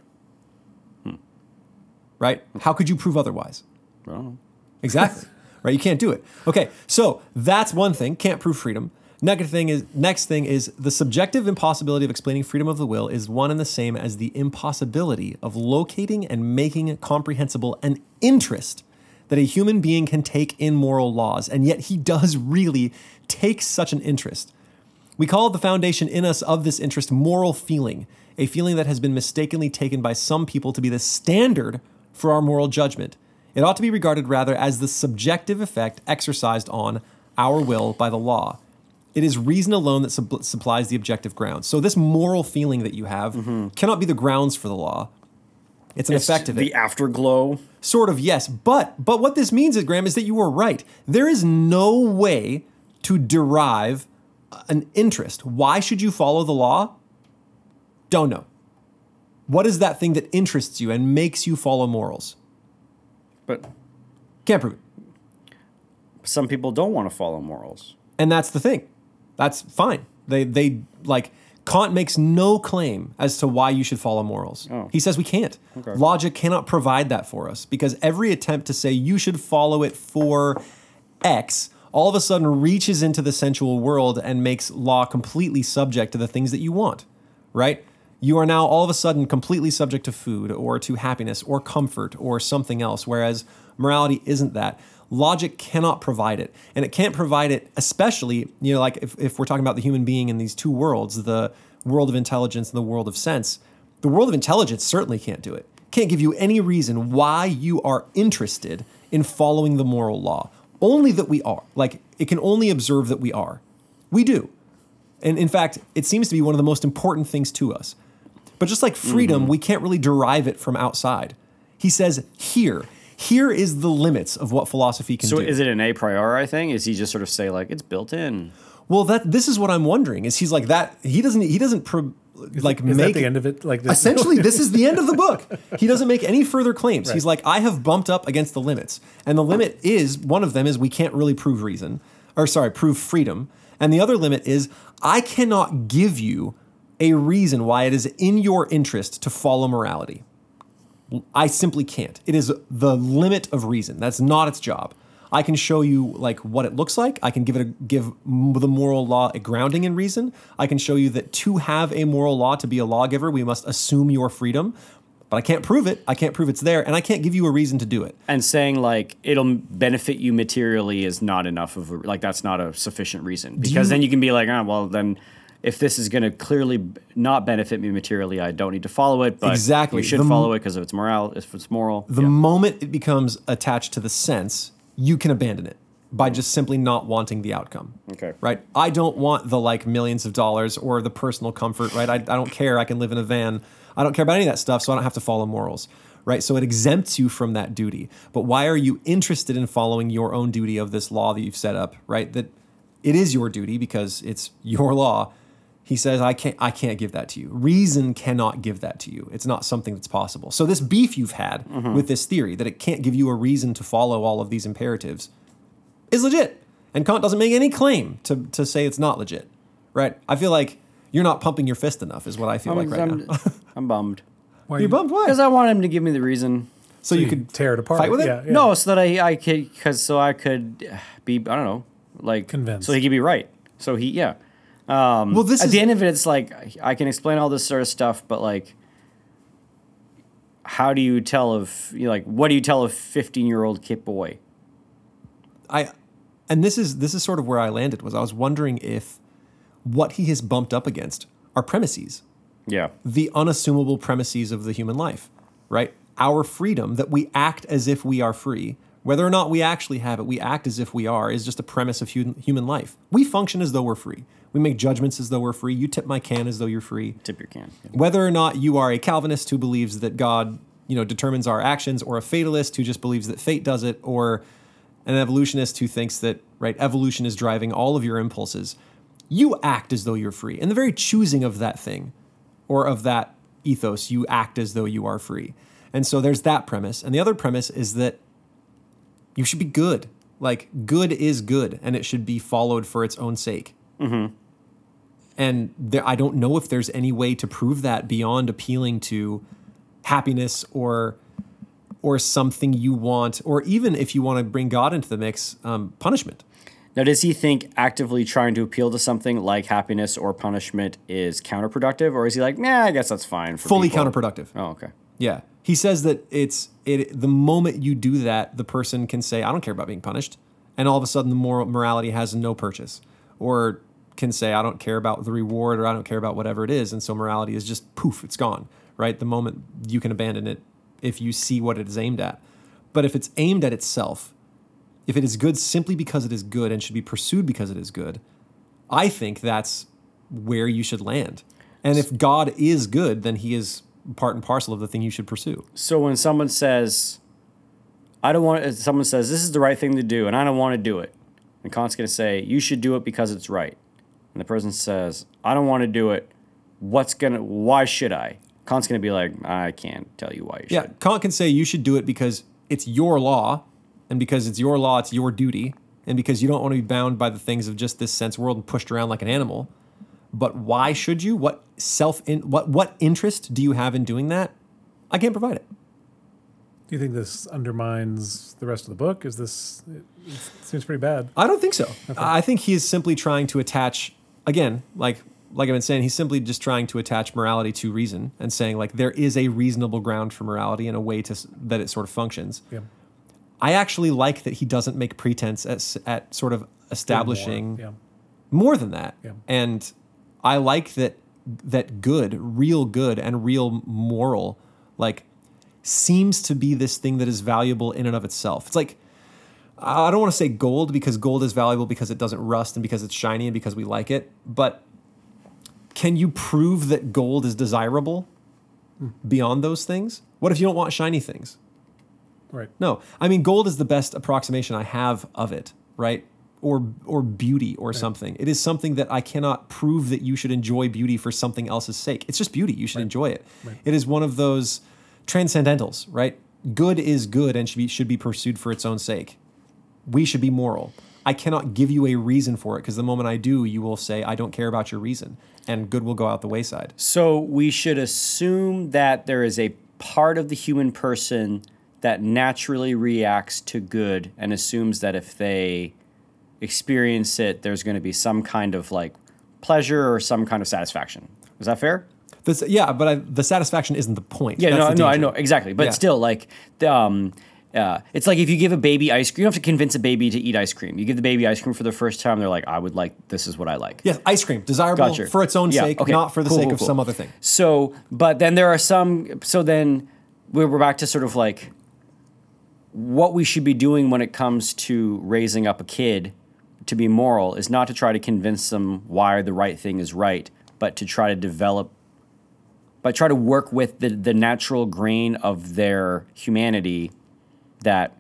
Right? How could you prove otherwise? I don't know. Exactly. Right? You can't do it. Okay. So that's one thing. Can't prove freedom. Next thing is the subjective impossibility of explaining freedom of the will is one and the same as the impossibility of locating and making comprehensible an interest that a human being can take in moral laws. And yet he does really take such an interest. We call the foundation in us of this interest moral feeling, a feeling that has been mistakenly taken by some people to be the standard for our moral judgment. It ought to be regarded rather as the subjective effect exercised on our will by the law. It is reason alone that supplies the objective grounds. So this moral feeling that you have cannot be the grounds for the law. It's effect of it. The afterglow? Sort of, yes. But what this means, Graham, is that you were right. There is no way to derive an interest. Why should you follow the law? Don't know. What is that thing that interests you and makes you follow morals? But can't prove it. Some people don't want to follow morals. And that's the thing. That's fine. They Kant makes no claim as to why you should follow morals. Oh. He says we can't. Okay. Logic cannot provide that for us, because every attempt to say you should follow it for X all of a sudden reaches into the sensual world and makes law completely subject to the things that you want, right? You are now all of a sudden completely subject to food or to happiness or comfort or something else, whereas morality isn't that. Logic cannot provide it, and it can't provide it especially, if we're talking about the human being in these two worlds, the world of intelligence and the world of sense. The world of intelligence certainly can't do it. Can't give you any reason why you are interested in following the moral law. Only that we are. Like, it can only observe that we are. We do. And in fact, it seems to be one of the most important things to us. But just like freedom, we can't really derive it from outside. He says here is the limits of what philosophy can do. So is it an a priori thing? Is he just sort of say like, it's built in? Well, this is what I'm wondering, is he's like that. Is that the end of it? Like, this essentially, this is the end of the book. He doesn't make any further claims. Right. He's like, I have bumped up against the limits. And the limit is, one of them is we can't really prove freedom. And the other limit is I cannot give you a reason why it is in your interest to follow morality. I simply can't. It is the limit of reason. That's not its job. I can show you what it looks like. I can give the moral law a grounding in reason. I can show you that to have a moral law, to be a lawgiver, we must assume your freedom. But I can't prove it. I can't prove it's there, and I can't give you a reason to do it. And saying it'll benefit you materially is not enough of that's not a sufficient reason, because then you can be like, if this is going to clearly not benefit me materially, I don't need to follow it, but you should follow it because of its morale, if it's moral. The moment it becomes attached to the sense, you can abandon it by just simply not wanting the outcome. Okay. Right? I don't want the millions of dollars or the personal comfort, right? I don't care. I can live in a van. I don't care about any of that stuff, so I don't have to follow morals, right? So it exempts you from that duty. But why are you interested in following your own duty of this law that you've set up, right? That it is your duty because it's your law. He says, I can't give that to you. Reason cannot give that to you. It's not something that's possible. So this beef you've had with this theory that it can't give you a reason to follow all of these imperatives is legit. And Kant doesn't make any claim to say it's not legit, right? I feel like you're not pumping your fist enough is what I feel right now. I'm bummed. Why you're bummed? Why? Because I want him to give me the reason. So you could tear it apart. Fight with it? Yeah. No, so that I could be, I don't know, convinced. So he could be right. So he, yeah. At the end of it, it's I can explain all this sort of stuff, but how do you tell if what do you tell a 15-year-old kid boy? This is sort of where I landed, was I was wondering if what he has bumped up against are premises. Yeah. The unassumable premises of the human life, right? Our freedom, that we act as if we are free. Whether or not we actually have it, we act as if we are, is just a premise of human life. We function as though we're free. We make judgments as though we're free. You tip my can as though you're free. Tip your can. Yeah. Whether or not you are a Calvinist who believes that God you know, determines our actions, or a fatalist who just believes that fate does it, or an evolutionist who thinks that, right, evolution is driving all of your impulses. You act as though you're free. In the very choosing of that thing or of that ethos, you act as though you are free. And so there's that premise. And the other premise is that you should be good. Like, good is good, and it should be followed for its own sake. Mm-hmm. And I don't know if there's any way to prove that beyond appealing to happiness or something you want, or even if you want to bring God into the mix, punishment. Now, does he think actively trying to appeal to something like happiness or punishment is counterproductive, or is he like, nah, I guess that's fine for fully people? Counterproductive. Oh, okay. Yeah. He says that it's the moment you do that, the person can say, I don't care about being punished. And all of a sudden, the morality has no purchase, or can say, I don't care about the reward, or I don't care about whatever it is. And so morality is just poof, it's gone, right? The moment you can abandon it if you see what it is aimed at. But if it's aimed at itself, if it is good simply because it is good and should be pursued because it is good, I think that's where you should land. And if God is good, then he is part and parcel of the thing you should pursue. So when someone says, someone says, this is the right thing to do, and I don't want to do it. And Kant's going to say, you should do it because it's right. And the person says, I don't want to do it. Why should I? Kant's going to be like, I can't tell you why you should. Yeah, Kant can say you should do it because it's your law, and because it's your law, it's your duty, and because you don't want to be bound by the things of just this sense world and pushed around like an animal. But why should you? What interest do you have in doing that? I can't provide it. Do you think this undermines the rest of the book? It seems pretty bad. I don't think so. Okay. I think he is simply trying to attach, again, like I've been saying, he's simply just trying to attach morality to reason and saying, like, there is a reasonable ground for morality and a way to that it sort of functions. Yeah. I actually like that he doesn't make pretense at sort of establishing more than that. Yeah. And I like that good, real good and real moral, like, seems to be this thing that is valuable in and of itself. It's like, I don't want to say gold, because gold is valuable because it doesn't rust and because it's shiny and because we like it, but can you prove that gold is desirable beyond those things? What if you don't want shiny things? Right. No. I mean, gold is the best approximation I have of it, right? Or beauty or something. It is something that I cannot prove that you should enjoy beauty for something else's sake. It's just beauty. You should enjoy it. Right. It is one of those transcendentals, right? Good is good and should be pursued for its own sake. We should be moral. I cannot give you a reason for it, because the moment I do, you will say, I don't care about your reason, and good will go out the wayside. So we should assume that there is a part of the human person that naturally reacts to good and assumes that if they experience it, there's going to be some kind of, like, pleasure or some kind of satisfaction. Is that fair? But the satisfaction isn't the point. Yeah, that's I know, exactly. But still, like, it's like if you give a baby ice cream, you don't have to convince a baby to eat ice cream. You give the baby ice cream for the first time, they're like, this is what I like. Yes, ice cream, desirable for its own sake, not for the sake of some other thing. So, but then there are so then we're back to sort of like what we should be doing when it comes to raising up a kid to be moral is not to try to convince them why the right thing is right, but to try to work with the natural grain of their humanity, that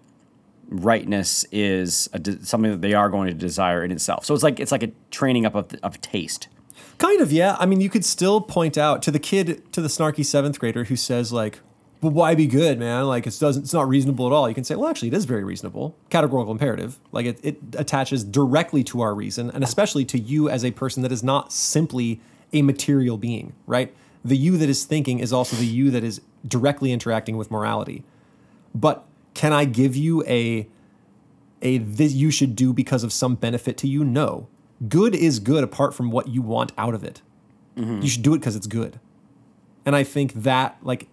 rightness is something that they are going to desire in itself. So it's like a training up of taste. Kind of, yeah. I mean, you could still point out to the snarky seventh grader who says, like, well, why be good, man? Like, it's not reasonable at all. You can say, well, actually, it is very reasonable. Categorical imperative. Like, it attaches directly to our reason, and especially to you as a person that is not simply a material being, right? The you that is thinking is also the you that is directly interacting with morality. But can I give you this you should do because of some benefit to you? No. Good is good apart from what you want out of it. Mm-hmm. You should do it because it's good. And I think that, like,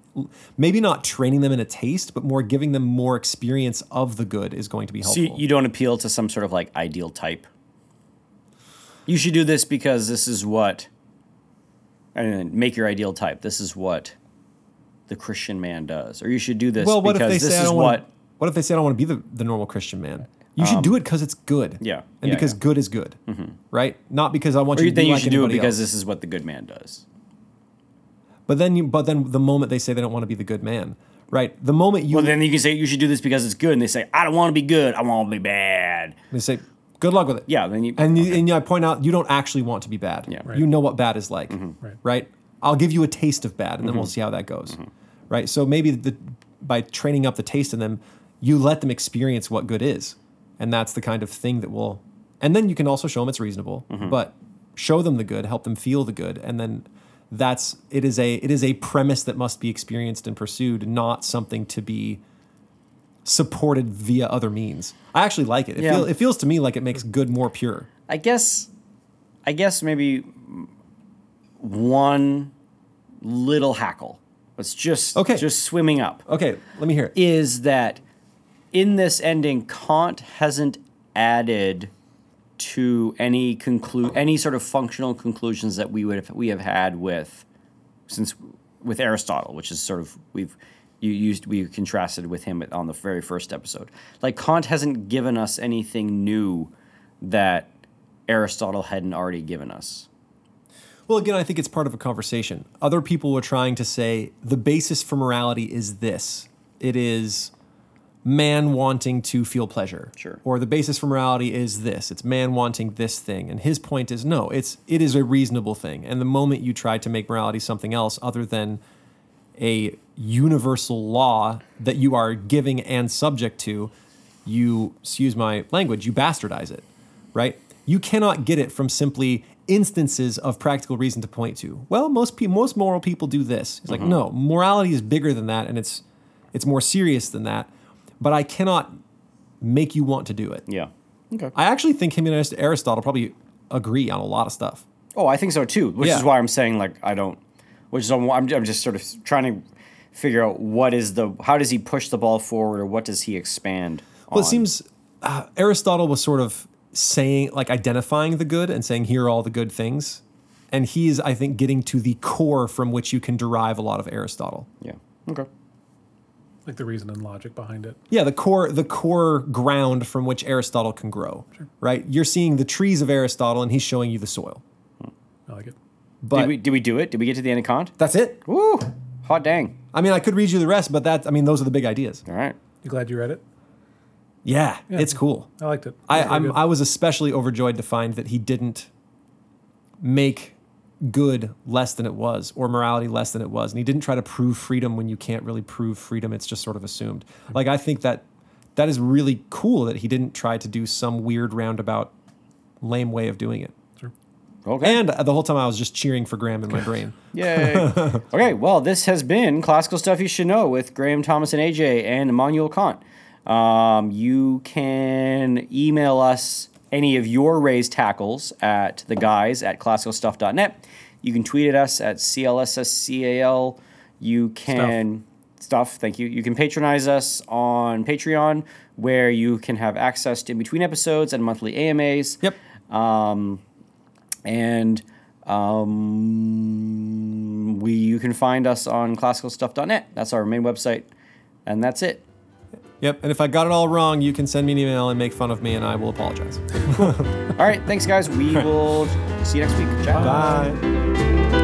maybe not training them in a taste, but more giving them more experience of the good is going to be helpful. So you don't appeal to some sort of, like, ideal type. You should do this because this is what, and make your ideal type. This is what the Christian man does, or you should do this because this is what. What if they say, I don't want to be the normal Christian man? You should do it because it's good. Yeah. And because good is good, mm-hmm. right? Not because I want you to be like anybody else. Or you think you should do it because this is what the good man does. But then the moment they say they don't want to be the good man, Right. The moment you... Well, then you can say, you should do this because it's good. And they say, I don't want to be good. I want to be bad. They say, good luck with it. Yeah. Then you... And I point out, you don't actually want to be bad. Yeah. Right. You know what bad is like. Mm-hmm. Right? I'll give you a taste of bad, and then we'll see how that goes. Mm-hmm. Right? So maybe by training up the taste in them, you let them experience what good is. And that's the kind of thing that will... And then you can also show them it's reasonable, but show them the good, help them feel the good, and then... It is a premise that must be experienced and pursued, not something to be supported via other means. I actually like it. It feels to me like it makes good more pure. I guess maybe one little hackle. It's just swimming up. Okay, let me hear it. Is that in this ending, Kant hasn't added to any sort of functional conclusions that we have had with Aristotle, which is sort of we contrasted with him on the very first episode. Like, Kant hasn't given us anything new that Aristotle hadn't already given us. Well, again, I think it's part of a conversation. Other people were trying to say the basis for morality is this. It is man wanting to feel pleasure. Sure. Or the basis for morality is this. It's man wanting this thing. And his point is, no, it is a reasonable thing. And the moment you try to make morality something else other than a universal law that you are giving and subject to, you, excuse my language, you bastardize it, right? You cannot get it from simply instances of practical reason to point to. Well, most moral people do this. It's like, no, morality is bigger than that, and it's more serious than that. But I cannot make you want to do it. Yeah. Okay. I actually think him and Aristotle probably agree on a lot of stuff. Oh, I think so too, which is why I'm saying, like, I don't, which is, I'm just sort of trying to figure out how does he push the ball forward, or what does he expand on? Well, it seems Aristotle was sort of saying, like, identifying the good and saying, here are all the good things. And he is, I think, getting to the core from which you can derive a lot of Aristotle. Yeah. Okay. Like the reason and logic behind it. Yeah, the core ground from which Aristotle can grow, sure. Right? You're seeing the trees of Aristotle, and he's showing you the soil. I like it. But did we do it? Did we get to the end of Kant? That's it. Woo! Hot dang. I mean, I could read you the rest, but those are the big ideas. All right. You glad you read it? Yeah, it's cool. I liked it. I was especially overjoyed to find that he didn't make good less than it was, or morality less than it was. And he didn't try to prove freedom when you can't really prove freedom. It's just sort of assumed. Like, I think that is really cool that he didn't try to do some weird roundabout lame way of doing it. Sure. Okay. And the whole time I was just cheering for Graham in my brain. Yay. Okay. Well, this has been Classical Stuff You Should Know with Graham, Thomas, and AJ and Emmanuel Kant. You can email us any of your raised hackles at the guys at classicalstuff.net. You can tweet at us at CLSSCAL. You can... Stuff, thank you. You can patronize us on Patreon, where you can have access to in-between episodes and monthly AMAs. Yep. You can find us on classicalstuff.net. That's our main website, and that's it. Yep, and if I got it all wrong, you can send me an email and make fun of me, and I will apologize. All right, thanks, guys. We will see you next week. Ciao. Bye.